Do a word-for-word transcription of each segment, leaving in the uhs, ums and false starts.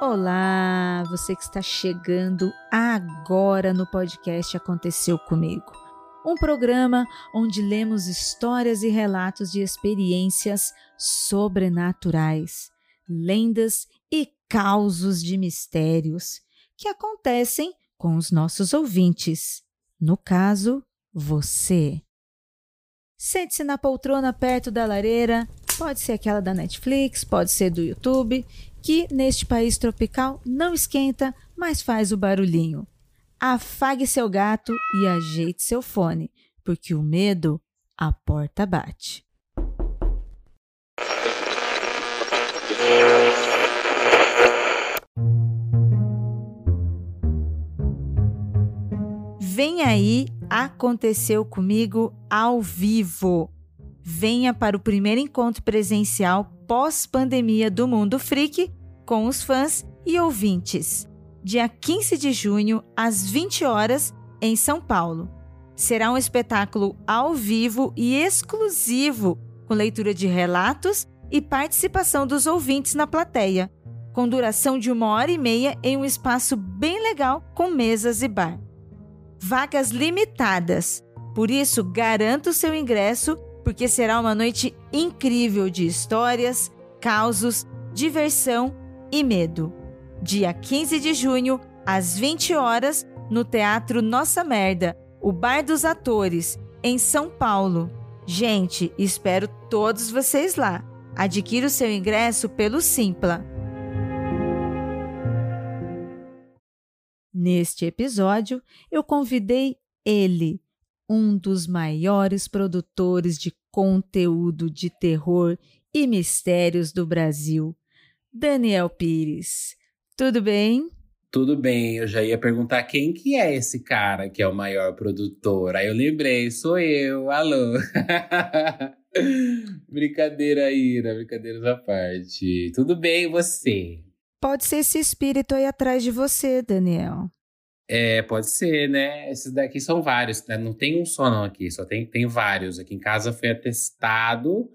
Olá, você que está chegando agora no podcast Aconteceu Comigo. Um programa onde lemos histórias e relatos de experiências sobrenaturais, lendas e causos de mistérios que acontecem com os nossos ouvintes. No caso, você. Sente-se na poltrona perto da lareira, pode ser aquela da Netflix, pode ser do YouTube... que neste país tropical não esquenta, mas faz o barulhinho. Afague seu gato e ajeite seu fone, porque o medo, a porta bate. Vem aí, Aconteceu Comigo ao vivo. Venha para o primeiro encontro presencial pós-pandemia do Mundo Freak com os fãs e ouvintes. Dia quinze de junho, às vinte horas, em São Paulo. Será um espetáculo ao vivo e exclusivo, com leitura de relatos e participação dos ouvintes na plateia, com duração de uma hora e meia em um espaço bem legal com mesas e bar. Vagas limitadas, por isso garanta o seu ingresso, porque será uma noite incrível de histórias, causos, diversão e medo. Dia quinze de junho, às vinte horas, no Teatro Nossa Merda, o Bar dos Atores, em São Paulo. Gente, espero todos vocês lá. Adquira o seu ingresso pelo Simpla. Neste episódio, eu convidei ele, um dos maiores produtores de conteúdo de terror e mistérios do Brasil, Daniel Pires. Tudo bem? Tudo bem, eu já ia perguntar quem que é esse cara que é o maior produtor. Aí eu lembrei, sou eu, alô. Brincadeira, Ira, brincadeiras à parte. Tudo bem, você? Pode ser esse espírito aí atrás de você, Daniel. É, pode ser, né? Esses daqui são vários, né? Não tem um só não aqui, só tem, tem vários. Aqui em casa foi atestado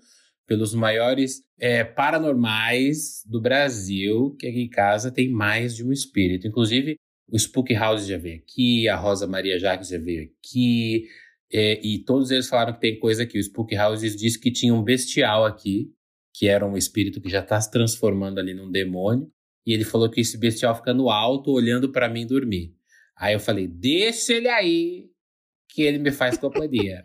pelos maiores é, paranormais do Brasil, que aqui em casa tem mais de um espírito. Inclusive, o Spook House já veio aqui, a Rosa Maria Jacques já veio aqui, é, e todos eles falaram que tem coisa aqui. O Spook House disse que tinha um bestial aqui, que era um espírito que já está se transformando ali num demônio, e ele falou que esse bestial fica no alto, olhando para mim dormir. Aí eu falei, deixa ele aí, que ele me faz companhia.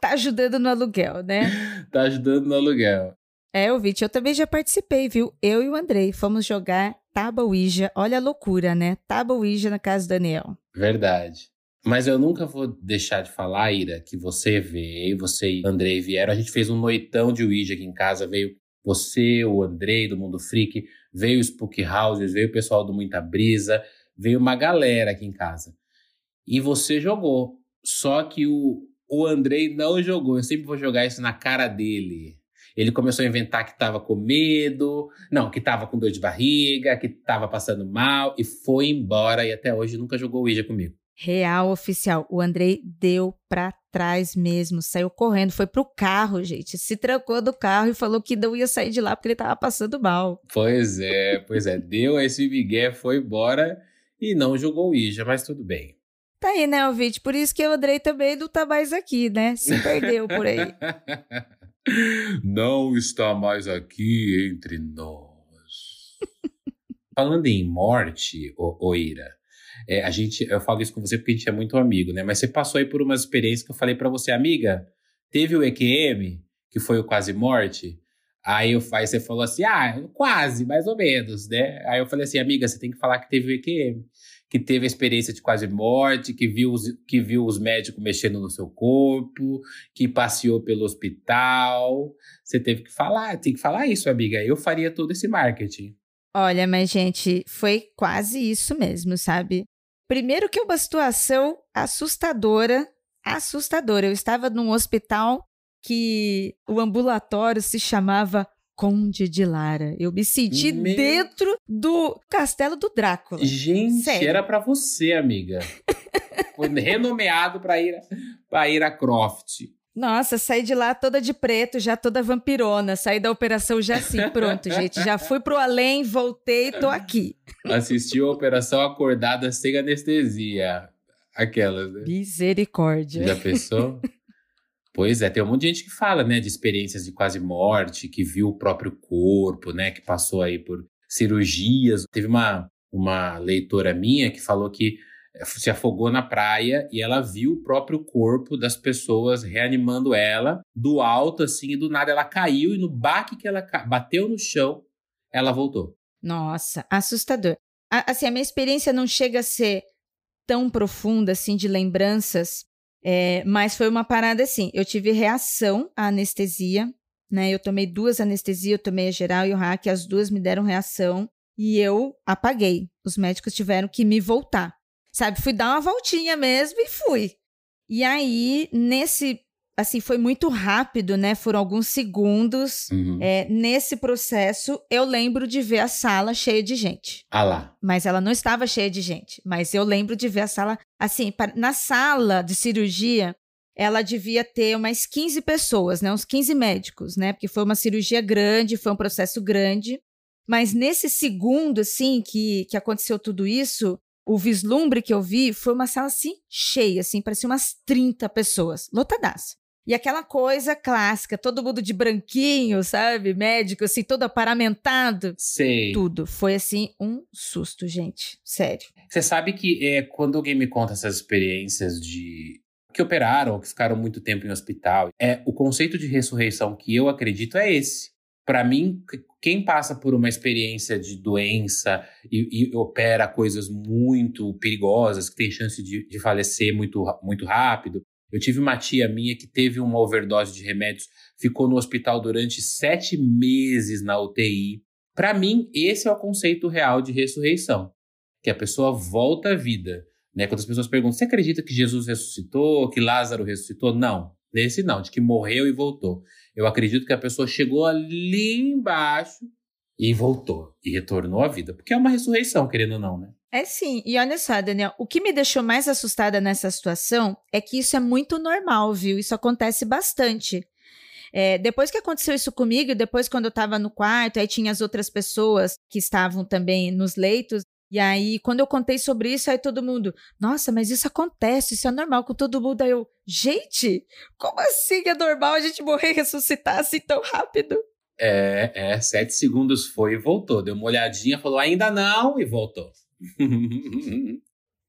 Tá ajudando no aluguel, né? Tá ajudando no aluguel. É, ouvinte, eu também já participei, viu? Eu e o Andrei fomos jogar Tábua Ouija. Olha a loucura, né? Tábua Ouija na casa do Daniel. Verdade. Mas eu nunca vou deixar de falar, Ira, que você veio, você e o Andrei vieram. A gente fez um noitão de Ouija aqui em casa, veio... Você, o Andrei, do Mundo Freak, veio o Spook House, veio o pessoal do Muita Brisa, veio uma galera aqui em casa. E você jogou, só que o, o Andrei não jogou. Eu sempre vou jogar isso na cara dele. Ele começou a inventar que tava com medo, não, que tava com dor de barriga, que tava passando mal, e foi embora, e até hoje nunca jogou Ouija comigo. Real, oficial, o Andrei deu pra trás mesmo, saiu correndo, foi pro carro, gente, se trancou do carro e falou que não ia sair de lá porque ele tava passando mal. Pois é, pois é, deu esse migué, foi embora e não jogou o Ija, mas tudo bem. Tá aí, né, ouvinte, por isso que o Andrei também não tá mais aqui, né, se perdeu por aí. Não está mais aqui entre nós. Falando em morte, o, o Ira, É, a gente, eu falo isso com você porque a gente é muito amigo, né? Mas você passou aí por umas experiências que eu falei pra você, amiga, teve o E Q M, que foi o quase morte, aí, eu, aí você falou assim, ah, quase, mais ou menos, né? Aí eu falei assim, amiga, você tem que falar que teve o E Q M, que teve a experiência de quase morte, que viu os, que viu os médicos mexendo no seu corpo, que passeou pelo hospital, você teve que falar, tem que falar isso, amiga, eu faria todo esse marketing. Olha, mas gente, foi quase isso mesmo, sabe? Primeiro que uma situação assustadora, assustadora. Eu estava num hospital que o ambulatório se chamava Conde de Lara. Eu me senti Meu... dentro do castelo do Drácula. Gente, sério. Era pra você, amiga. Foi renomeado pra Ira, pra Ira Croft. Nossa, saí de lá toda de preto, já toda vampirona. Saí da operação já assim, pronto, gente. Já fui pro além, voltei e tô aqui. Assistiu a operação acordada sem anestesia. Aquelas, né? Misericórdia. Já pensou? Pois é, tem um monte de gente que fala, né, de experiências de quase morte, que viu o próprio corpo, né, que passou aí por cirurgias. Teve uma, uma leitora minha que falou que se afogou na praia e ela viu o próprio corpo das pessoas reanimando ela do alto, assim, e do nada ela caiu e no baque que ela ca... bateu no chão, ela voltou. Nossa, assustador. A, assim, a minha experiência não chega a ser tão profunda, assim, de lembranças. É, mas foi uma parada assim, eu tive reação à anestesia, né? Eu tomei duas anestesias, eu tomei a geral e o hack, as duas me deram reação e eu apaguei. Os médicos tiveram que me voltar, sabe? Fui dar uma voltinha mesmo e fui. E aí, nesse, assim, foi muito rápido, né? Foram alguns segundos. Uhum. É, nesse processo, eu lembro de ver a sala cheia de gente. Ah lá. Mas ela não estava cheia de gente, mas eu lembro de ver a sala... Assim, na sala de cirurgia, ela devia ter umas quinze pessoas, né? Uns quinze médicos, né? Porque foi uma cirurgia grande, foi um processo grande. Mas nesse segundo, assim, que, que aconteceu tudo isso, o vislumbre que eu vi foi uma sala, assim, cheia, assim, parecia umas trinta pessoas, lotadaço. E aquela coisa clássica, todo mundo de branquinho, sabe? Médico, assim, todo aparamentado. Sei. Tudo. Foi, assim, um susto, gente. Sério. Você sabe que é, quando alguém me conta essas experiências de... que operaram, que ficaram muito tempo em hospital, é, o conceito de ressurreição que eu acredito é esse. Pra mim, quem passa por uma experiência de doença e, e opera coisas muito perigosas, que tem chance de, de falecer muito, muito rápido... Eu tive uma tia minha que teve uma overdose de remédios, ficou no hospital durante sete meses na U T I. Para mim, esse é o conceito real de ressurreição, que a pessoa volta à vida. Né? Quando as pessoas perguntam, você acredita que Jesus ressuscitou, que Lázaro ressuscitou? Não, nesse não, de que morreu e voltou. Eu acredito que a pessoa chegou ali embaixo e voltou, e retornou à vida, porque é uma ressurreição, querendo ou não, né? É sim, e olha só, Daniel, o que me deixou mais assustada nessa situação é que isso é muito normal, viu? Isso acontece bastante. É, depois que aconteceu isso comigo, depois quando eu estava no quarto, aí tinha as outras pessoas que estavam também nos leitos, e aí quando eu contei sobre isso, aí todo mundo, nossa, mas isso acontece, isso é normal com todo mundo. Aí eu, gente, como assim é normal a gente morrer e ressuscitar assim tão rápido? É, é, sete segundos foi e voltou, deu uma olhadinha, falou ainda não e voltou.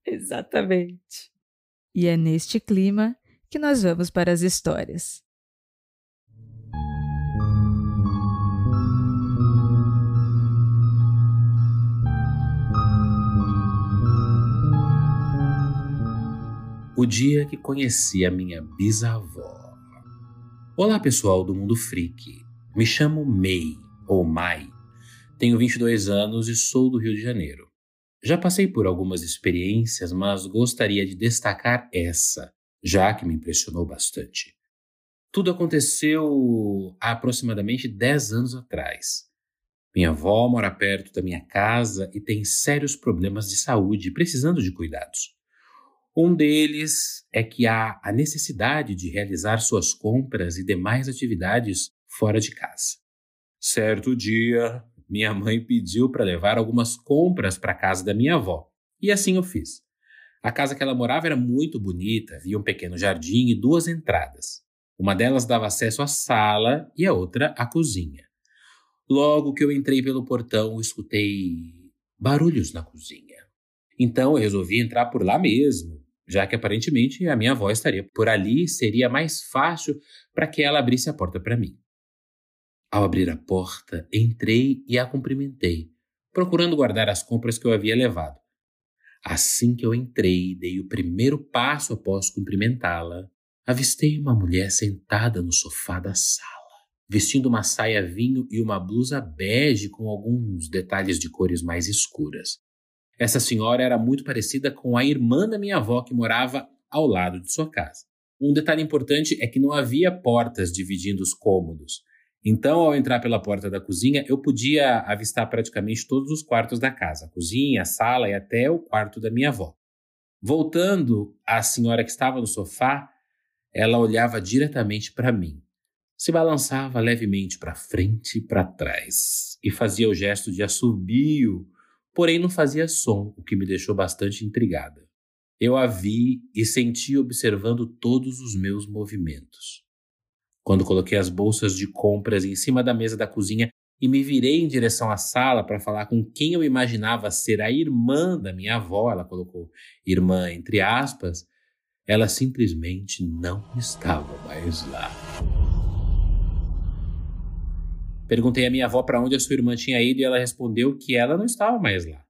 Exatamente. E é neste clima que nós vamos para as histórias. O dia que conheci a minha bisavó. Olá, pessoal do Mundo Freak. Me chamo May, ou Mai. Tenho vinte e dois anos e sou do Rio de Janeiro. Já passei por algumas experiências, mas gostaria de destacar essa, já que me impressionou bastante. Tudo aconteceu há aproximadamente dez anos atrás. Minha avó mora perto da minha casa e tem sérios problemas de saúde, precisando de cuidados. Um deles é que há a necessidade de realizar suas compras e demais atividades fora de casa. Certo dia... minha mãe pediu para levar algumas compras para a casa da minha avó. E assim eu fiz. A casa que ela morava era muito bonita, havia um pequeno jardim e duas entradas. Uma delas dava acesso à sala e a outra à cozinha. Logo que eu entrei pelo portão, escutei barulhos na cozinha. Então eu resolvi entrar por lá mesmo, já que aparentemente a minha avó estaria por ali e seria mais fácil para que ela abrisse a porta para mim. Ao abrir a porta, entrei e a cumprimentei, procurando guardar as compras que eu havia levado. Assim que eu entrei, dei o primeiro passo após cumprimentá-la, avistei uma mulher sentada no sofá da sala. vestindo uma saia vinho e uma blusa bege com alguns detalhes de cores mais escuras. Essa senhora era muito parecida com a irmã da minha avó que morava ao lado de sua casa. Um detalhe importante é que não havia portas dividindo os cômodos. Então, ao entrar pela porta da cozinha, eu podia avistar praticamente todos os quartos da casa, a cozinha, a sala e até o quarto da minha avó. Voltando, a senhora que estava no sofá, ela olhava diretamente para mim. Se balançava levemente para frente e para trás e fazia o gesto de assobio, porém não fazia som, o que me deixou bastante intrigada. Eu a vi e senti observando todos os meus movimentos. Quando coloquei as bolsas de compras em cima da mesa da cozinha e me virei em direção à sala para falar com quem eu imaginava ser a irmã da minha avó, ela colocou irmã entre aspas, ela simplesmente não estava mais lá. Perguntei à minha avó para onde a sua irmã tinha ido e ela respondeu que ela não estava mais lá.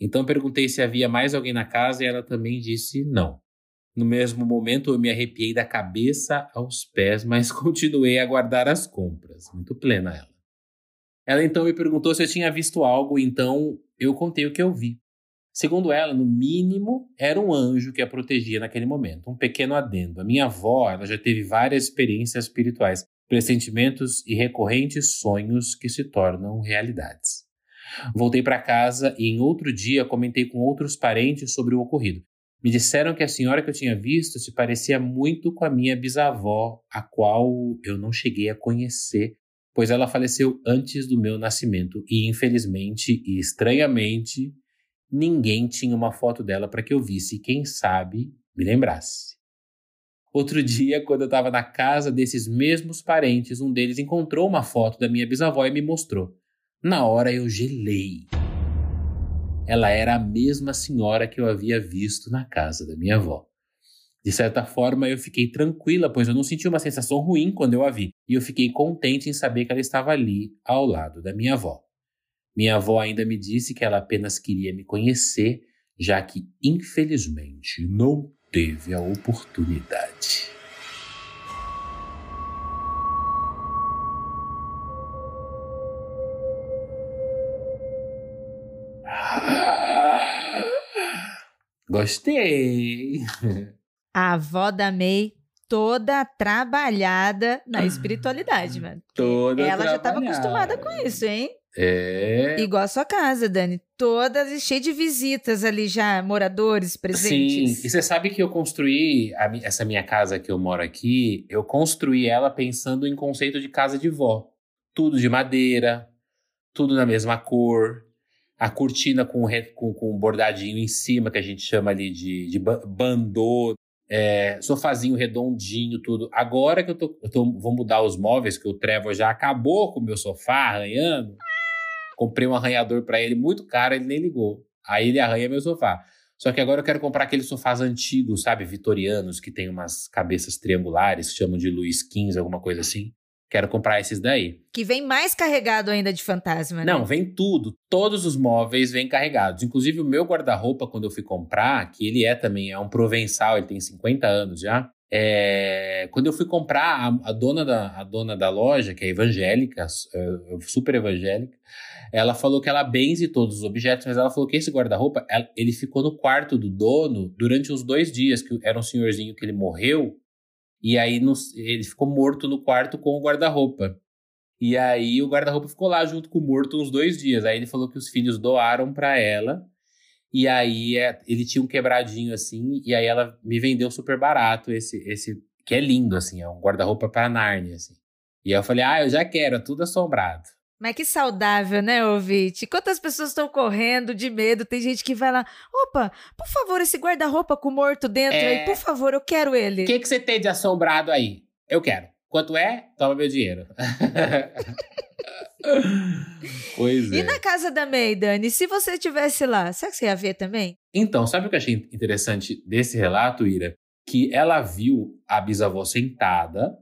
Então perguntei se havia mais alguém na casa e ela também disse não. No mesmo momento eu me arrepiei da cabeça aos pés, mas continuei a guardar as compras. Muito plena ela. Ela então me perguntou se eu tinha visto algo, então eu contei o que eu vi. Segundo ela, no mínimo, era um anjo que a protegia naquele momento. Um pequeno adendo. A minha avó, ela já teve várias experiências espirituais, pressentimentos e recorrentes sonhos que se tornam realidades. Voltei para casa e em outro dia comentei com outros parentes sobre o ocorrido. Me disseram que a senhora que eu tinha visto se parecia muito com a minha bisavó, a qual eu não cheguei a conhecer, pois ela faleceu antes do meu nascimento e, infelizmente e estranhamente, ninguém tinha uma foto dela para que eu visse e, quem sabe, me lembrasse. Outro dia, quando eu estava na casa desses mesmos parentes, um deles encontrou uma foto da minha bisavó e me mostrou. Na hora eu gelei. Ela era a mesma senhora que eu havia visto na casa da minha avó. De certa forma, eu fiquei tranquila, pois eu não senti uma sensação ruim quando eu a vi. E eu fiquei contente em saber que ela estava ali, ao lado da minha avó. Minha avó ainda me disse que ela apenas queria me conhecer, já que, infelizmente, não teve a oportunidade. Gostei! A avó da May toda trabalhada na espiritualidade, mano. Toda Ela trabalhada. Já estava acostumada com isso, hein? É. Igual a sua casa, Dani. Todas cheia de visitas ali já, moradores presentes. Sim, e você sabe que eu construí a, essa minha casa que eu moro aqui, eu construí ela pensando em conceito de casa de vó. Tudo de madeira, tudo na mesma cor. A cortina com, com, com um bordadinho em cima, que a gente chama ali de, de bandô, é, sofazinho redondinho, tudo. Agora que eu, tô, eu tô, vou mudar os móveis, que o Trevor já acabou com o meu sofá arranhando. Comprei um arranhador pra ele, muito caro, ele nem ligou. Aí ele arranha meu sofá. Só que agora eu quero comprar aqueles sofás antigos, sabe, vitorianos, que tem umas cabeças triangulares, que chamam de Luís quinze, alguma coisa assim. Quero comprar esses daí. Que vem mais carregado ainda de fantasma, né? Não, vem tudo. Todos os móveis vêm carregados. Inclusive o meu guarda-roupa, quando eu fui comprar, que ele é também, é um provençal, ele tem cinquenta anos já. É... Quando eu fui comprar, a, a, dona da, a dona da loja, que é evangélica, super evangélica, ela falou que ela benze todos os objetos, mas ela falou que esse guarda-roupa, ele ficou no quarto do dono durante uns dois dias, que era um senhorzinho que ele morreu. E aí ele ficou morto no quarto com o guarda-roupa. E aí o guarda-roupa ficou lá junto com o morto uns dois dias. Aí ele falou que os filhos doaram pra ela. E aí ele tinha um quebradinho assim. E aí ela me vendeu super barato esse... esse que é lindo, assim. É um guarda-roupa pra Nárnia, assim. E aí eu falei, ah, eu já quero. É tudo assombrado. Mas que saudável, né, ouvinte? Quantas pessoas estão correndo de medo? Tem gente que vai lá, opa, por favor, esse guarda-roupa com o morto dentro é... aí, por favor, eu quero ele. O que que você tem de assombrado aí? Eu quero. Quanto é? Toma meu dinheiro. Pois é. E na casa da May, Dani, se você estivesse lá, será que você ia ver também? Então, sabe o que eu achei interessante desse relato, Ira? Que ela viu a bisavó sentada,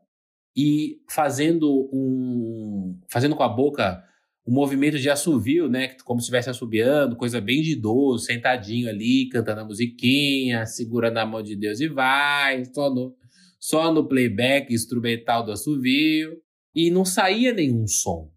e fazendo um fazendo com a boca um movimento de assovio, né? Como se estivesse assobiando, coisa bem de idoso, sentadinho ali, cantando a musiquinha, segurando a mão de Deus e vai, só no, só no playback instrumental do assovio. e não saía nenhum som.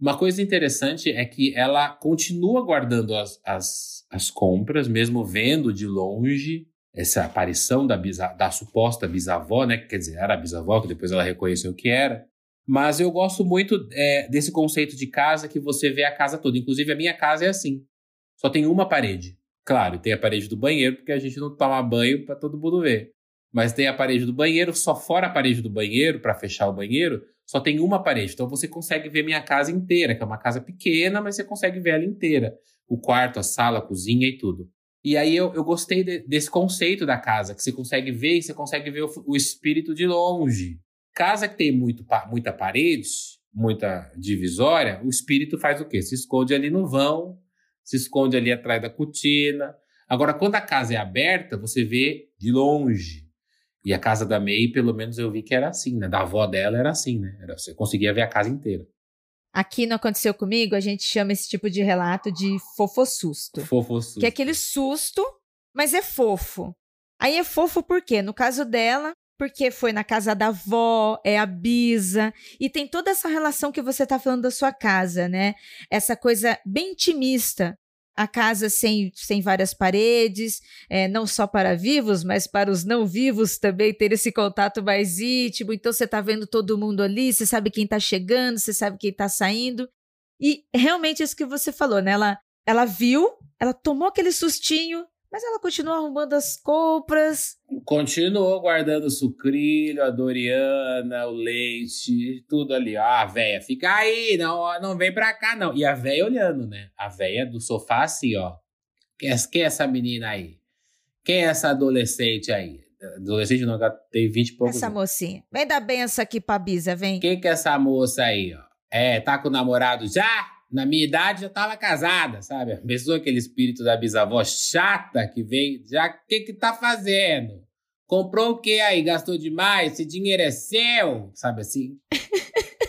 Uma coisa interessante é que ela continua guardando as, as, as compras, mesmo vendo de longe essa aparição da, bisa, da suposta bisavó, né? Quer dizer, era a bisavó, que depois ela reconheceu que era. Mas eu gosto muito é, desse conceito de casa que você vê a casa toda. Inclusive, a minha casa é assim. Só tem uma parede. Claro, tem a parede do banheiro, porque a gente não toma banho para todo mundo ver. Mas tem a parede do banheiro, só fora a parede do banheiro, para fechar o banheiro, só tem uma parede. Então você consegue ver minha casa inteira, que é uma casa pequena, mas você consegue ver ela inteira. O quarto, a sala, a cozinha e tudo. E aí eu, eu gostei de, desse conceito da casa, que você consegue ver e você consegue ver o, o espírito de longe. Casa que tem muito, muita parede, muita divisória, o espírito faz o quê? Se esconde ali no vão, se esconde ali atrás da cortina. Agora, quando a casa é aberta, você vê de longe. E a casa da May, pelo menos eu vi que era assim, né? Da avó dela era assim, né? Era, você conseguia ver a casa inteira. Aqui no Aconteceu Comigo, a gente chama esse tipo de relato de fofossusto. Fofossusto. Que é aquele susto, mas é fofo. Aí é fofo por quê? No caso dela, porque foi na casa da avó, é a bisa, e tem toda essa relação que você tá falando da sua casa, né? Essa coisa bem intimista. A casa sem, sem várias paredes, é, não só para vivos, mas para os não vivos também ter esse contato mais íntimo. Então, você está vendo todo mundo ali, você sabe quem está chegando, você sabe quem está saindo. E realmente isso que você falou, né? Ela, ela viu, ela tomou aquele sustinho, mas ela continuou arrumando as compras. Continuou guardando o sucrilho, a Doriana, o leite, tudo ali. Ah, a véia, fica aí, não, não vem pra cá, não. E a véia olhando, né? A véia do sofá assim, ó. Quem é essa menina aí? Quem é essa adolescente aí? Adolescente não, tem vinte e poucos. Essa mocinha. Vem dar benção aqui pra Bisa, vem. Quem que é essa moça aí, ó? É, tá com o namorado já? Na minha idade, já estava casada, sabe? A pessoa, aquele espírito da bisavó chata que vem, já, o que que tá fazendo? Comprou o que aí? Gastou demais? Esse dinheiro é seu? Sabe assim?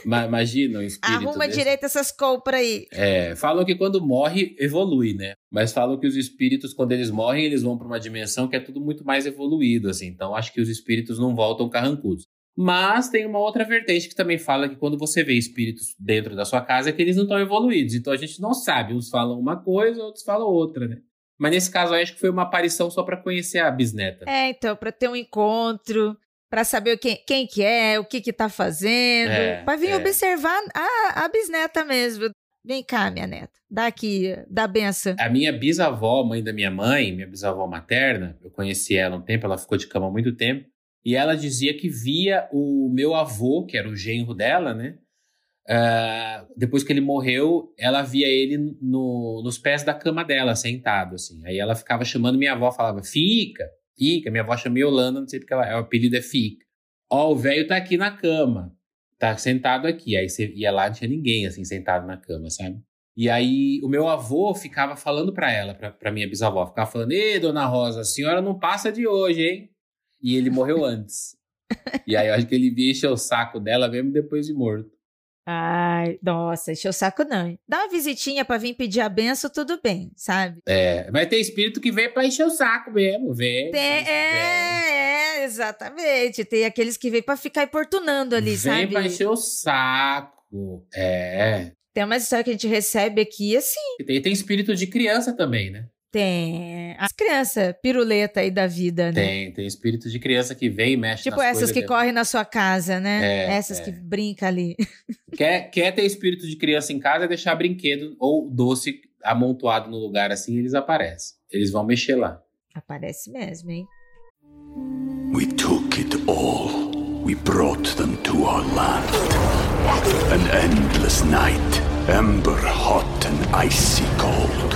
Ma- imagina o espírito Arruma desse. Direito essas compras aí. É, falam que quando morre, evolui, né? Mas falam que os espíritos, quando eles morrem, eles vão para uma dimensão que é tudo muito mais evoluído, assim. Então, acho que os espíritos não voltam carrancudos. Mas tem uma outra vertente que também fala que quando você vê espíritos dentro da sua casa é que eles não estão evoluídos. Então a gente não sabe. Uns falam uma coisa, outros falam outra, né? Mas nesse caso eu acho que foi uma aparição só para conhecer a bisneta. É, então, para ter um encontro, para saber quem, quem que é, o que que tá fazendo. É, para vir é. observar a, a bisneta mesmo. Vem cá, minha neta. Dá aqui, dá benção. A minha bisavó, mãe da minha mãe, minha bisavó materna, eu conheci ela um tempo, ela ficou de cama há muito tempo. E ela dizia que via o meu avô, que era o genro dela, né? Uh, depois que ele morreu, ela via ele no, nos pés da cama dela, sentado, assim. Aí ela ficava chamando minha avó, falava, fica, fica. Minha avó chama Yolanda, não sei porque ela, o apelido é fica. Ó, o velho tá aqui na cama, tá sentado aqui. Aí você ia lá, não tinha ninguém, assim, sentado na cama, sabe? E aí o meu avô ficava falando pra ela, pra, pra minha bisavó, ficava falando, ei, dona Rosa, a senhora não passa de hoje, hein? E ele morreu antes. E aí eu acho que ele via encher o saco dela mesmo depois de morto. Ai, nossa, encher o saco não. Dá uma visitinha pra vir pedir a benção, tudo bem, sabe? É, mas tem espírito que vem pra encher o saco mesmo, vem. Tem, vem é, é, exatamente. Tem aqueles que vêm pra ficar importunando ali, vem sabe? Vem pra encher o saco, é. Tem umas histórias que a gente recebe aqui assim. E tem, tem espírito de criança também, né? Tem as crianças, piruleta aí da vida, né? Tem, tem espírito de criança que vem e mexe tipo nas coisas. Tipo essas que dentro. Correm na sua casa, né? É, essas é. que brincam ali. Quer, quer ter espírito de criança em casa é deixar brinquedo ou doce amontoado no lugar assim, eles aparecem. Eles vão mexer lá. Aparece mesmo, hein? We took it all. We brought them to our land. An endless night. Ember hot and icy cold.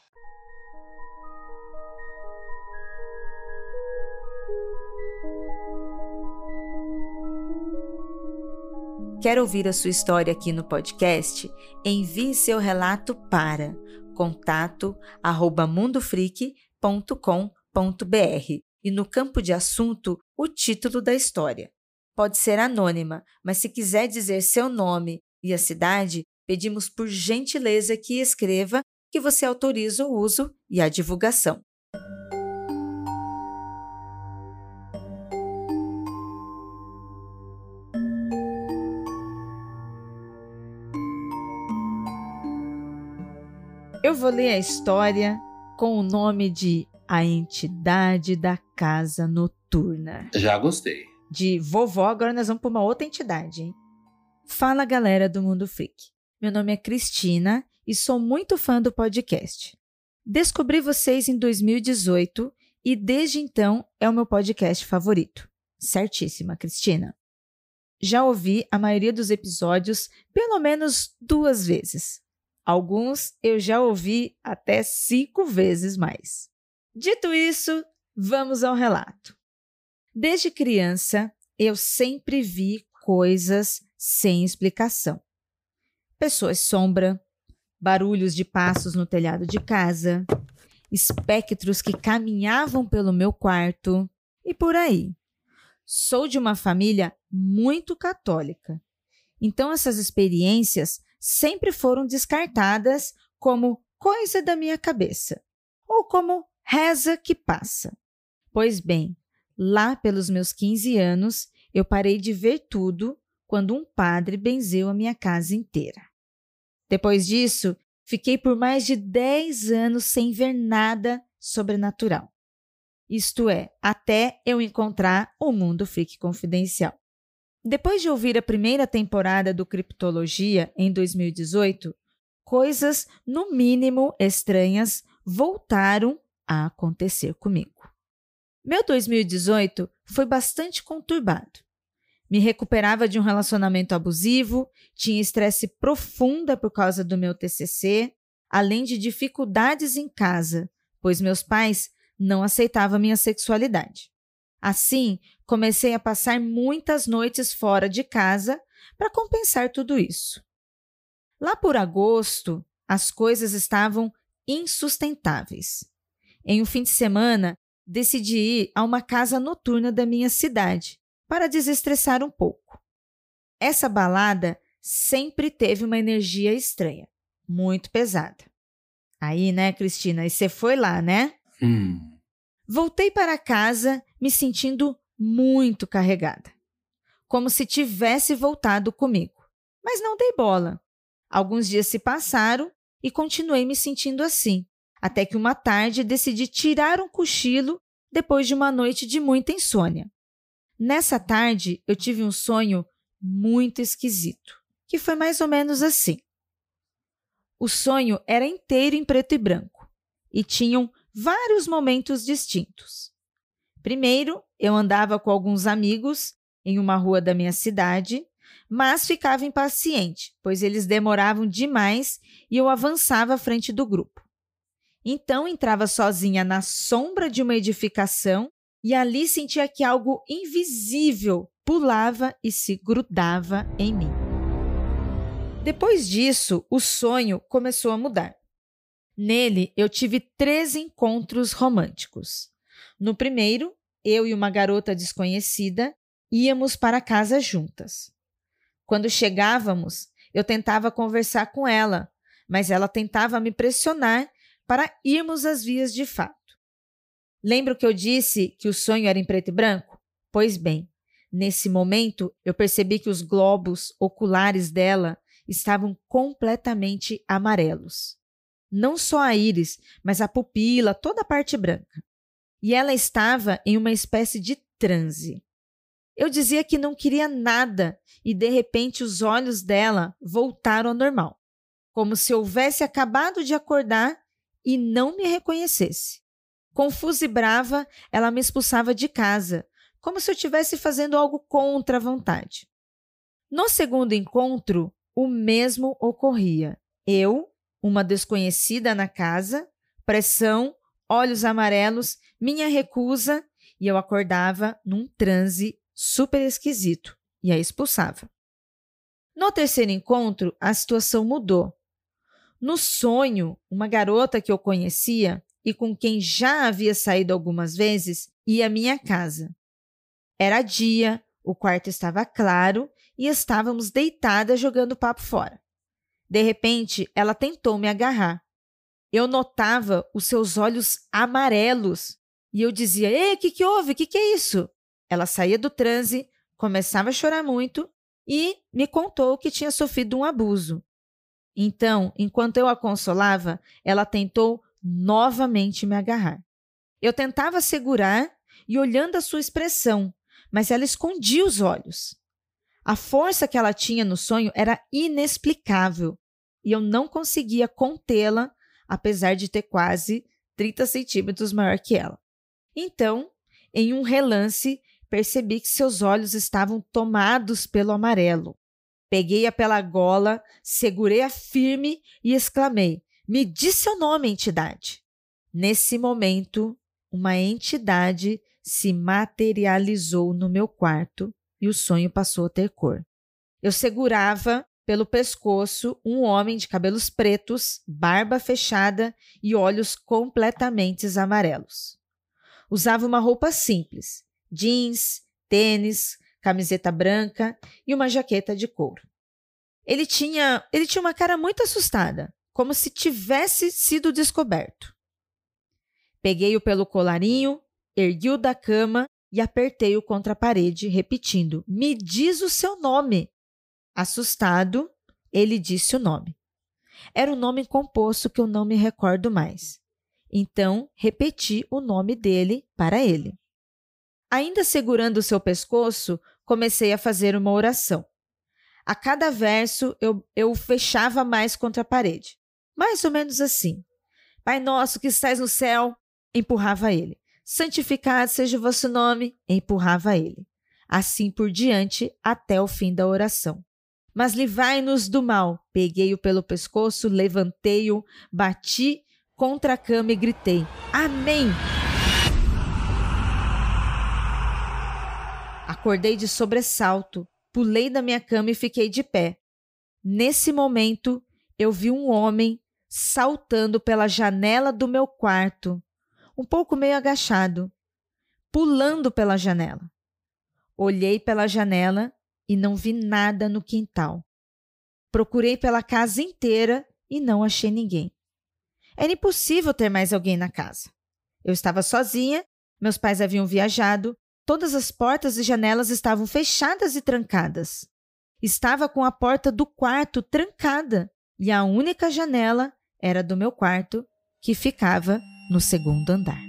Quer ouvir a sua história aqui no podcast? Envie seu relato para contato arroba mundofreak ponto com ponto br e no campo de assunto o título da história. Pode ser anônima, mas se quiser dizer seu nome e a cidade, pedimos por gentileza que escreva que você autoriza o uso e a divulgação. Eu vou ler a história com o nome de A Entidade da Casa Noturna. Já gostei. De vovó, agora nós vamos para uma outra entidade, hein? Fala, galera do Mundo Freak. Meu nome é Cristina e sou muito fã do podcast. Descobri vocês em dois mil e dezoito e desde então é o meu podcast favorito. Certíssima, Cristina. Já ouvi a maioria dos episódios pelo menos duas vezes. Alguns eu já ouvi até cinco vezes mais. Dito isso, vamos ao relato. Desde criança, eu sempre vi coisas sem explicação. Pessoas sombra, barulhos de passos no telhado de casa, espectros que caminhavam pelo meu quarto e por aí. Sou de uma família muito católica, então essas experiências sempre foram descartadas como coisa da minha cabeça ou como reza que passa. Pois bem, lá pelos meus quinze anos, eu parei de ver tudo quando um padre benzeu a minha casa inteira. Depois disso, fiquei por mais de dez anos sem ver nada sobrenatural. Isto é, até eu encontrar o Mundo Freak Confidencial. Depois de ouvir a primeira temporada do Criptologia, em dois mil e dezoito, coisas, no mínimo, estranhas voltaram a acontecer comigo. Meu dois mil e dezoito foi bastante conturbado. Me recuperava de um relacionamento abusivo, tinha estresse profunda por causa do meu T C C, além de dificuldades em casa, pois meus pais não aceitavam minha sexualidade. Assim, comecei a passar muitas noites fora de casa para compensar tudo isso. Lá por agosto, as coisas estavam insustentáveis. Em um fim de semana, decidi ir a uma casa noturna da minha cidade para desestressar um pouco. Essa balada sempre teve uma energia estranha, muito pesada. Aí, né, Cristina? E você foi lá, né? Hum. Voltei para casa me sentindo muito carregada, como se tivesse voltado comigo, mas não dei bola. Alguns dias se passaram e continuei me sentindo assim, até que uma tarde decidi tirar um cochilo depois de uma noite de muita insônia. Nessa tarde, eu tive um sonho muito esquisito, que foi mais ou menos assim. O sonho era inteiro em preto e branco e tinham vários momentos distintos. Primeiro, eu andava com alguns amigos em uma rua da minha cidade, mas ficava impaciente, pois eles demoravam demais e eu avançava à frente do grupo. Então, entrava sozinha na sombra de uma edificação e ali sentia que algo invisível pulava e se grudava em mim. Depois disso, o sonho começou a mudar. Nele, eu tive três encontros românticos. No primeiro, eu e uma garota desconhecida íamos para casa juntas. Quando chegávamos, eu tentava conversar com ela, mas ela tentava me pressionar para irmos às vias de fato. Lembro que eu disse que o sonho era em preto e branco? Pois bem, nesse momento, eu percebi que os globos oculares dela estavam completamente amarelos. Não só a íris, mas a pupila, toda a parte branca. E ela estava em uma espécie de transe. Eu dizia que não queria nada e, de repente, os olhos dela voltaram ao normal, como se houvesse acabado de acordar e não me reconhecesse. Confusa e brava, ela me expulsava de casa, como se eu estivesse fazendo algo contra a vontade. No segundo encontro, o mesmo ocorria. Eu, uma desconhecida na casa, pressão, olhos amarelos, minha recusa, e eu acordava num transe super esquisito e a expulsava. No terceiro encontro, a situação mudou. No sonho, uma garota que eu conhecia e com quem já havia saído algumas vezes, ia à minha casa. Era dia, o quarto estava claro e estávamos deitadas jogando papo fora. De repente, ela tentou me agarrar. Eu notava os seus olhos amarelos e eu dizia: "Ei, o que, que houve? O que, que é isso?" Ela saía do transe, começava a chorar muito e me contou que tinha sofrido um abuso. Então, enquanto eu a consolava, ela tentou novamente me agarrar. Eu tentava segurar e olhando a sua expressão, mas ela escondia os olhos. A força que ela tinha no sonho era inexplicável e eu não conseguia contê-la, apesar de ter quase trinta centímetros maior que ela. Então, em um relance, percebi que seus olhos estavam tomados pelo amarelo. Peguei-a pela gola, segurei-a firme e exclamei: "Me diz seu nome, entidade!" Nesse momento, uma entidade se materializou no meu quarto e o sonho passou a ter cor. Eu segurava pelo pescoço um homem de cabelos pretos, barba fechada e olhos completamente amarelos. Usava uma roupa simples, jeans, tênis, camiseta branca e uma jaqueta de couro. Ele tinha, ele tinha uma cara muito assustada, como se tivesse sido descoberto. Peguei-o pelo colarinho, ergui-o da cama e apertei-o contra a parede, repetindo: "Me diz o seu nome!" Assustado, ele disse o nome. Era um nome composto que eu não me recordo mais. Então, repeti o nome dele para ele. Ainda segurando o seu pescoço, comecei a fazer uma oração. A cada verso, eu, eu fechava mais contra a parede. Mais ou menos assim. "Pai nosso que estás no céu", empurrava ele. "Santificado seja o vosso nome", empurrava ele. Assim por diante, até o fim da oração. "Mas livrai-nos do mal", peguei-o pelo pescoço, levantei-o, bati contra a cama e gritei: "Amém!" Acordei de sobressalto, pulei da minha cama e fiquei de pé. Nesse momento, eu vi um homem saltando pela janela do meu quarto, um pouco meio agachado, pulando pela janela. Olhei pela janela e não vi nada no quintal. Procurei pela casa inteira e não achei ninguém. Era impossível ter mais alguém na casa. Eu estava sozinha, meus pais haviam viajado, todas as portas e janelas estavam fechadas e trancadas. Estava com a porta do quarto trancada e a única janela era do meu quarto, que ficava no segundo andar.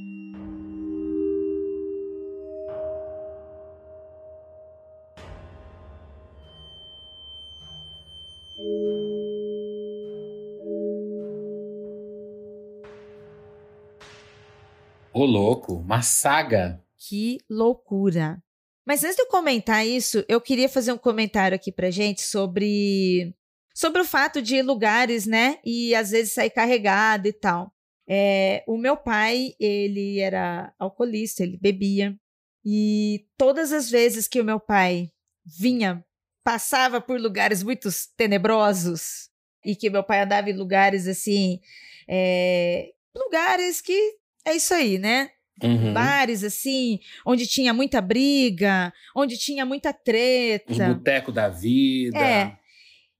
Ô louco, uma saga! Que loucura! Mas antes de eu comentar isso, eu queria fazer um comentário aqui pra gente sobre, sobre o fato de ir lugares, né? E às vezes sair carregado e tal. É, o meu pai, ele era alcoolista, ele bebia. E todas as vezes que o meu pai vinha, passava por lugares muito tenebrosos e que meu pai andava em lugares assim, é, lugares que é isso aí, né? Uhum. Bares, assim, onde tinha muita briga, onde tinha muita treta. O boteco da vida. É.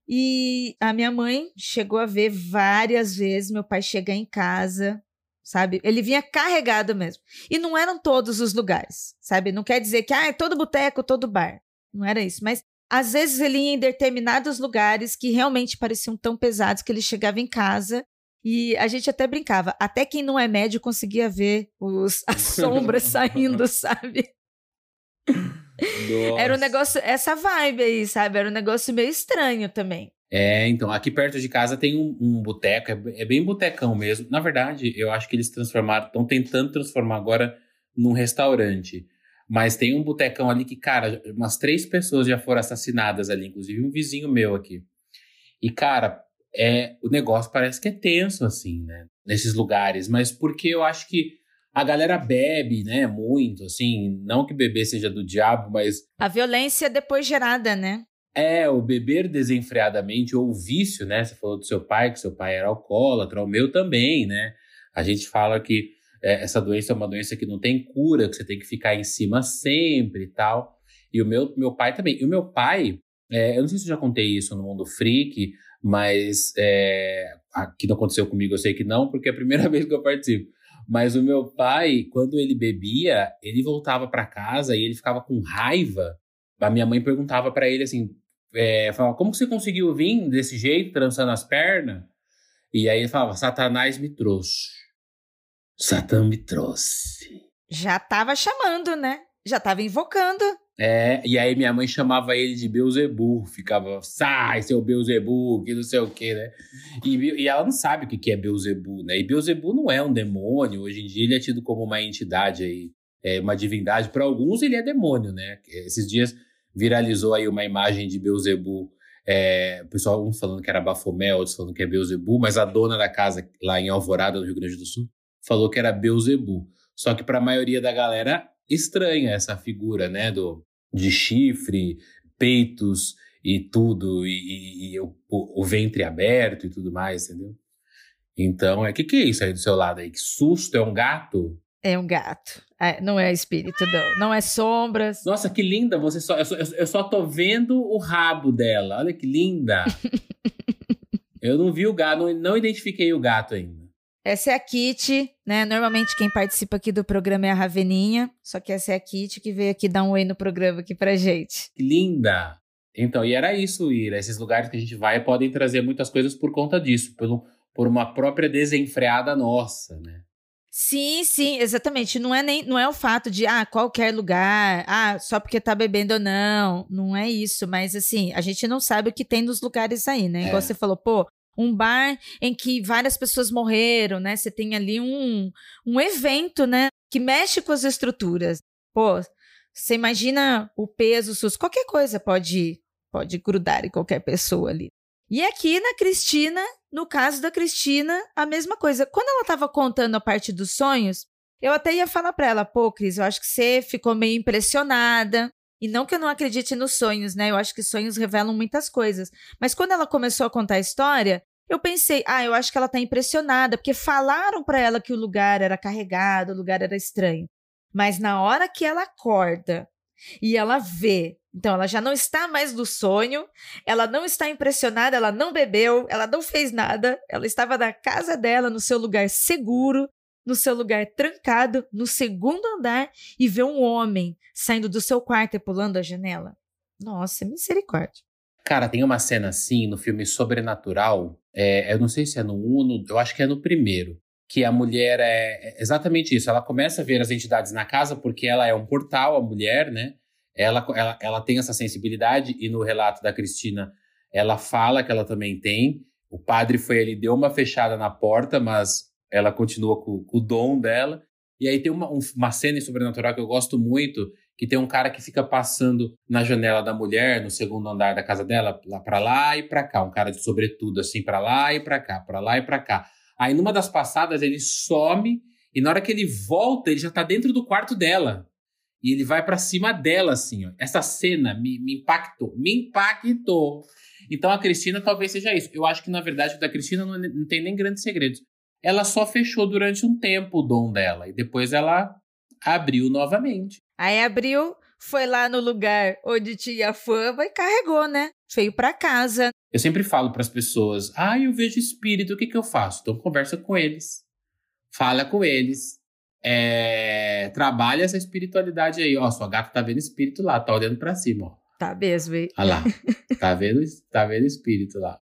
E a minha mãe chegou a ver várias vezes meu pai chegar em casa, sabe? Ele vinha carregado mesmo. E não eram todos os lugares, sabe? Não quer dizer que ah, é todo boteco, todo bar. Não era isso. Mas às vezes ele ia em determinados lugares que realmente pareciam tão pesados que ele chegava em casa. E a gente até brincava, até quem não é médio conseguia ver os, as sombras saindo, sabe? Nossa. Era um negócio, essa vibe aí, sabe? Era um negócio meio estranho também. É, então, aqui perto de casa tem um, um boteco, é, é bem botecão mesmo. Na verdade, eu acho que eles transformaram, estão tentando transformar agora num restaurante. Mas tem um botecão ali que, cara, umas três pessoas já foram assassinadas ali, inclusive um vizinho meu aqui. E, cara... É, o negócio parece que é tenso, assim, né? Nesses lugares. Mas porque eu acho que a galera bebe, né? Muito, assim. Não que beber seja do diabo, mas... A violência depois gerada, né? É, o beber desenfreadamente ou o vício, né? Você falou do seu pai, que seu pai era alcoólatra. O meu também, né? A gente fala que é, essa doença é uma doença que não tem cura, que você tem que ficar em cima sempre e tal. E o meu, meu pai também. E o meu pai, é, eu não sei se eu já contei isso no Mundo Freak, mas é, aqui não aconteceu comigo, eu sei que não, porque é a primeira vez que eu participo. Mas o meu pai, quando ele bebia, ele voltava para casa e ele ficava com raiva. A minha mãe perguntava para ele assim, é, falava, como que você conseguiu vir desse jeito, trançando as pernas? E aí ele falava, Satanás me trouxe. Satã me trouxe. Já tava chamando, né? Já tava invocando. É, e aí minha mãe chamava ele de Beelzebu, ficava, sai, seu Beelzebu, que não sei o que, né? E, e ela não sabe o que é Beelzebu, né? E Beelzebu não é um demônio, hoje em dia ele é tido como uma entidade aí, é uma divindade. Para alguns ele é demônio, né? Esses dias viralizou aí uma imagem de Beelzebu, é, o pessoal, uns falando que era Bafomé, outros falando que é Beelzebu, mas a dona da casa lá em Alvorada, no Rio Grande do Sul, falou que era Beelzebu. Só que para a maioria da galera estranha essa figura, né, do, de chifre, peitos e tudo, e, e, e o, o ventre aberto e tudo mais, entendeu? Então, é o que, que é isso aí do seu lado aí? Que susto, é um gato? É um gato, é, não é espírito, não, não é sombras. Nossa, que linda, você só, eu, só, eu só tô vendo o rabo dela, olha que linda. Eu não vi o gato, não, não identifiquei o gato ainda. Essa é a Kitty, né? Normalmente quem participa aqui do programa é a Raveninha, só que essa é a Kitty que veio aqui dar um oi no programa aqui pra gente. Que linda! Então, e era isso, Ira. Esses lugares que a gente vai podem trazer muitas coisas por conta disso, pelo, por uma própria desenfreada nossa, né? Sim, sim, exatamente. Não é, nem, não é o fato de, ah, qualquer lugar, ah, só porque tá bebendo ou não. Não é isso, mas assim, a gente não sabe o que tem nos lugares aí, né? É. Igual você falou, pô, um bar em que várias pessoas morreram, né? Você tem ali um, um evento, né? Que mexe com as estruturas. Pô, você imagina o peso, o susto, qualquer coisa pode, pode grudar em qualquer pessoa ali. E aqui na Cristina, no caso da Cristina, a mesma coisa. Quando ela estava contando a parte dos sonhos, eu até ia falar para ela, pô, Cris, eu acho que você ficou meio impressionada. E não que eu não acredite nos sonhos, né? Eu acho que sonhos revelam muitas coisas. Mas quando ela começou a contar a história, eu pensei, ah, eu acho que ela tá impressionada, porque falaram para ela que o lugar era carregado, o lugar era estranho. Mas na hora que ela acorda e ela vê, então ela já não está mais no sonho, ela não está impressionada, ela não bebeu, ela não fez nada, ela estava na casa dela, no seu lugar seguro, no seu lugar trancado, no segundo andar, e vê um homem saindo do seu quarto e pulando a janela. Nossa, misericórdia. Cara, tem uma cena assim no filme Sobrenatural, é, eu não sei se é no um, eu acho que é no primeiro, que a mulher é exatamente isso, ela começa a ver as entidades na casa porque ela é um portal, a mulher, né? Ela, ela, ela tem essa sensibilidade, e no relato da Cristina, ela fala que ela também tem. O padre foi ali, deu uma fechada na porta, mas ela continua com, com o dom dela. E aí tem uma, uma cena em Sobrenatural que eu gosto muito, que tem um cara que fica passando na janela da mulher, no segundo andar da casa dela, lá pra lá e pra cá. Um cara de sobretudo, assim, pra lá e pra cá, pra lá e pra cá. Aí numa das passadas ele some, e na hora que ele volta, ele já tá dentro do quarto dela. E ele vai pra cima dela, assim, ó. Essa cena me, me impactou, me impactou. Então a Cristina talvez seja isso. Eu acho que, na verdade, o da Cristina não, não tem nem grandes segredos. Ela só fechou durante um tempo o dom dela. E depois ela abriu novamente. Aí abriu, foi lá no lugar onde tinha fama e carregou, né? Veio pra casa. Eu sempre falo pras pessoas, ah, eu vejo espírito, o que que eu faço? Então conversa com eles. Fala com eles. É... Trabalha essa espiritualidade aí. Ó, sua gata tá vendo espírito lá, tá olhando pra cima, ó. Tá mesmo, hein? Olha lá, tá vendo, tá vendo espírito lá.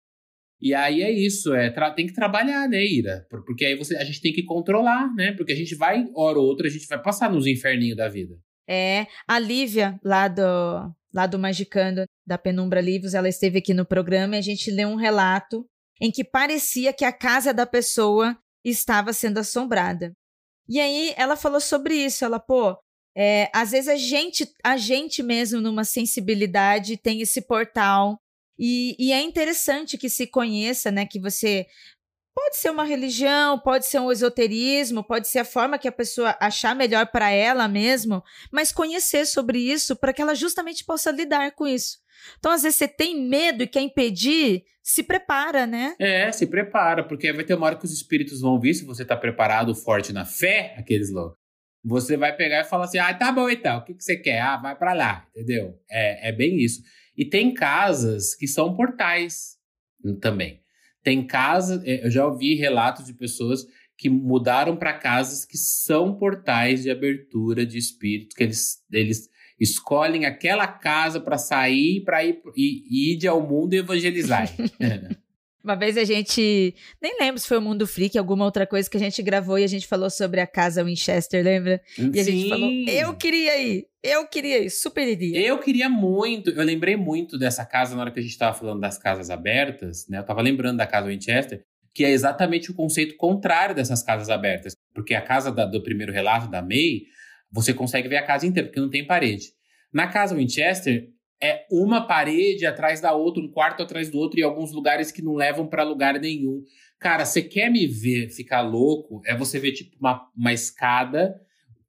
E aí é isso, é, tra- tem que trabalhar, né, Ira? Porque aí você, a gente tem que controlar, né? Porque a gente vai, hora ou outra, a gente vai passar nos inferninhos da vida. É, a Lívia, lá do, lá do Magicando, da Penumbra Livros, ela esteve aqui no programa e a gente leu um relato em que parecia que a casa da pessoa estava sendo assombrada. E aí ela falou sobre isso, ela, pô, é, às vezes a gente, a gente mesmo, numa sensibilidade, tem esse portal. E, e é interessante que se conheça, né, que você... Pode ser uma religião, pode ser um esoterismo, pode ser a forma que a pessoa achar melhor para ela mesmo, mas conhecer sobre isso para que ela justamente possa lidar com isso. Então, às vezes, você tem medo e quer impedir, se prepara, né? É, se prepara, porque vai ter uma hora que os espíritos vão vir, se você tá preparado, forte na fé, aqueles loucos, você vai pegar e falar assim, ah, tá bom então, o que, que você quer? Ah, vai pra lá, entendeu? É, é bem isso. E tem casas que são portais também. Tem casas, eu já ouvi relatos de pessoas que mudaram para casas que são portais de abertura de espíritos, que eles... eles escolhem aquela casa para sair, para ir, ir, ir ao mundo e evangelizar. Uma vez a gente... Nem lembro se foi o Mundo Freak, alguma outra coisa que a gente gravou e a gente falou sobre a casa Winchester, lembra? E sim, a gente falou, eu queria ir, eu queria ir, super iria. Eu queria muito, eu lembrei muito dessa casa na hora que a gente estava falando das casas abertas, né? Eu estava lembrando da casa Winchester, que é exatamente o conceito contrário dessas casas abertas. Porque a casa da, do primeiro relato, da May... Você consegue ver a casa inteira, porque não tem parede. Na casa Winchester, é uma parede atrás da outra, um quarto atrás do outro, e alguns lugares que não levam para lugar nenhum. Cara, você quer me ver ficar louco? É você ver, tipo, uma, uma escada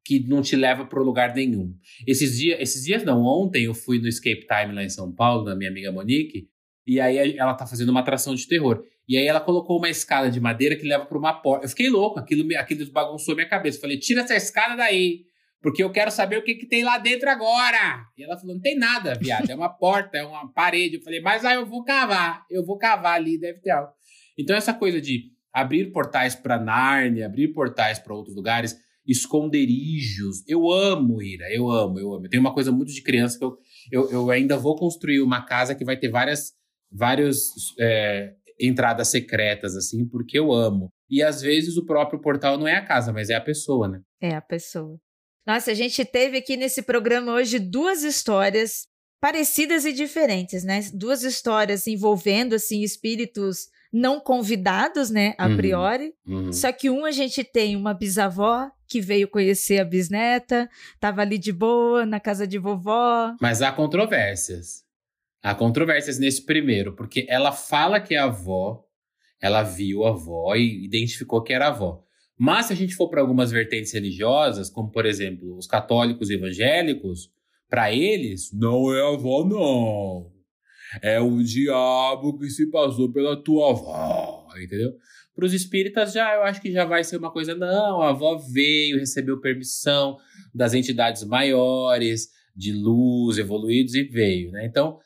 que não te leva para lugar nenhum. Esses dias, esses dias não, ontem eu fui no Escape Time lá em São Paulo, na minha amiga Monique, e aí ela tá fazendo uma atração de terror. E aí ela colocou uma escada de madeira que leva para uma porta. Eu fiquei louco, aquilo, aquilo bagunçou minha cabeça. Eu falei, tira essa escada daí, porque eu quero saber o que, que tem lá dentro agora. E ela falou, não tem nada, viado. É uma porta, é uma parede. Eu falei, mas aí ah, eu vou cavar. Eu vou cavar ali, deve ter algo. Então, essa coisa de abrir portais para Nárnia, abrir portais para outros lugares, esconderijos. Eu amo, Ira. Eu amo, eu amo. Eu tenho uma coisa muito de criança que eu, eu, eu ainda vou construir uma casa que vai ter várias, várias é, entradas secretas, assim, porque eu amo. E, às vezes, o próprio portal não é a casa, mas é a pessoa, né? É a pessoa. Nossa, a gente teve aqui nesse programa hoje duas histórias parecidas e diferentes, né? Duas histórias envolvendo, assim, espíritos não convidados, né? A uhum, priori. Uhum. Só que um a gente tem uma bisavó que veio conhecer a bisneta, tava ali de boa, na casa de vovó. Mas há controvérsias. Há controvérsias nesse primeiro, porque ela fala que é a avó, ela viu a avó e identificou que era a avó. Mas se a gente for para algumas vertentes religiosas, como, por exemplo, os católicos evangélicos, para eles, não é a avó, não. É o diabo que se passou pela tua avó, entendeu? Para os espíritas, já, eu acho que já vai ser uma coisa, não, a avó veio, recebeu permissão das entidades maiores, de luz, evoluídos, e veio, né? Então,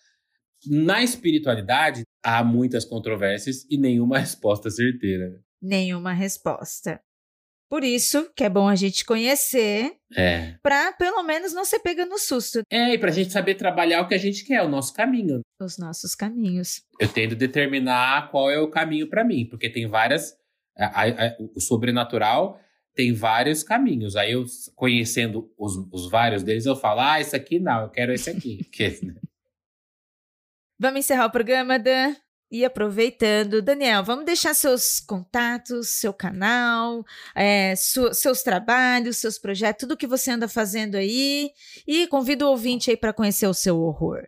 na espiritualidade, há muitas controvérsias e nenhuma resposta certeira. Né? Nenhuma resposta. Por isso que é bom a gente conhecer, é. Para pelo menos não ser pega no susto. É, e para a gente saber trabalhar o que a gente quer, o nosso caminho. Os nossos caminhos. Eu tento determinar qual é o caminho para mim, porque tem várias... A, a, a, o sobrenatural tem vários caminhos. Aí eu, conhecendo os, os vários deles, eu falo, ah, esse aqui não, eu quero esse aqui. Vamos encerrar o programa, Dan? E aproveitando, Daniel, vamos deixar seus contatos, seu canal, é, su- seus trabalhos, seus projetos, tudo que você anda fazendo aí. E convido o ouvinte aí para conhecer o seu horror.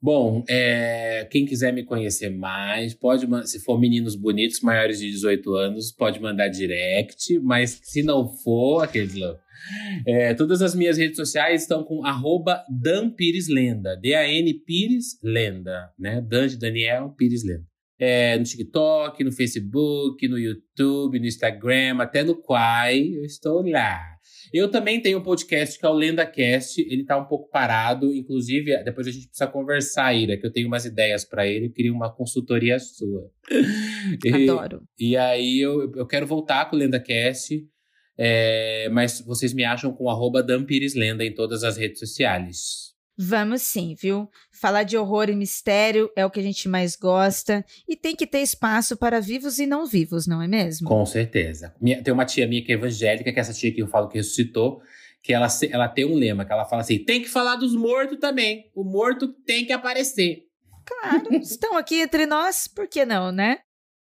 Bom, é, quem quiser me conhecer mais, pode man- se for meninos bonitos, maiores de dezoito anos, pode mandar direct. Mas se não for, aqueles loucos. É, todas as minhas redes sociais estão com arroba Dan Pires Lenda, D A N Pires Lenda, né? Dan de Daniel Pires Lenda. É, no TikTok, no Facebook, no YouTube, no Instagram, até no Quai, eu estou lá. Eu também tenho um podcast que é o LendaCast, ele tá um pouco parado, inclusive depois a gente precisa conversar, Ira, que eu tenho umas ideias para ele, eu queria uma consultoria sua. Adoro. E, e aí eu, eu quero voltar com o LendaCast, é, mas vocês me acham com arroba Dan Pires Lenda em todas as redes sociais. Vamos sim, viu? Falar de horror e mistério é o que a gente mais gosta e tem que ter espaço para vivos e não vivos, não é mesmo? Com certeza. Minha, tem uma tia minha que é evangélica, que é essa tia que eu falo que ressuscitou, que ela, ela tem um lema, que ela fala assim, tem que falar dos mortos também, o morto tem que aparecer. Claro, estão aqui entre nós, por que não, né?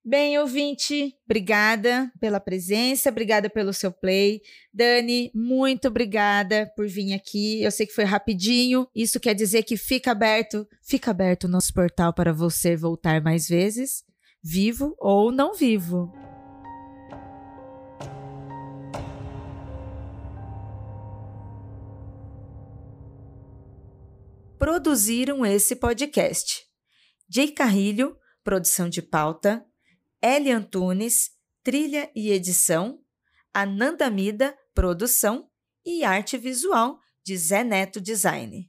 Bem, ouvinte, obrigada pela presença, obrigada pelo seu play. Dani, muito obrigada por vir aqui. Eu sei que foi rapidinho, isso quer dizer que fica aberto, fica aberto o nosso portal para você voltar mais vezes, vivo ou não vivo. produziram esse podcast: Jay Carrilho, produção de pauta; Ellie Antunes, trilha e edição; Anandamida, produção; e arte visual de Zé Neto Design.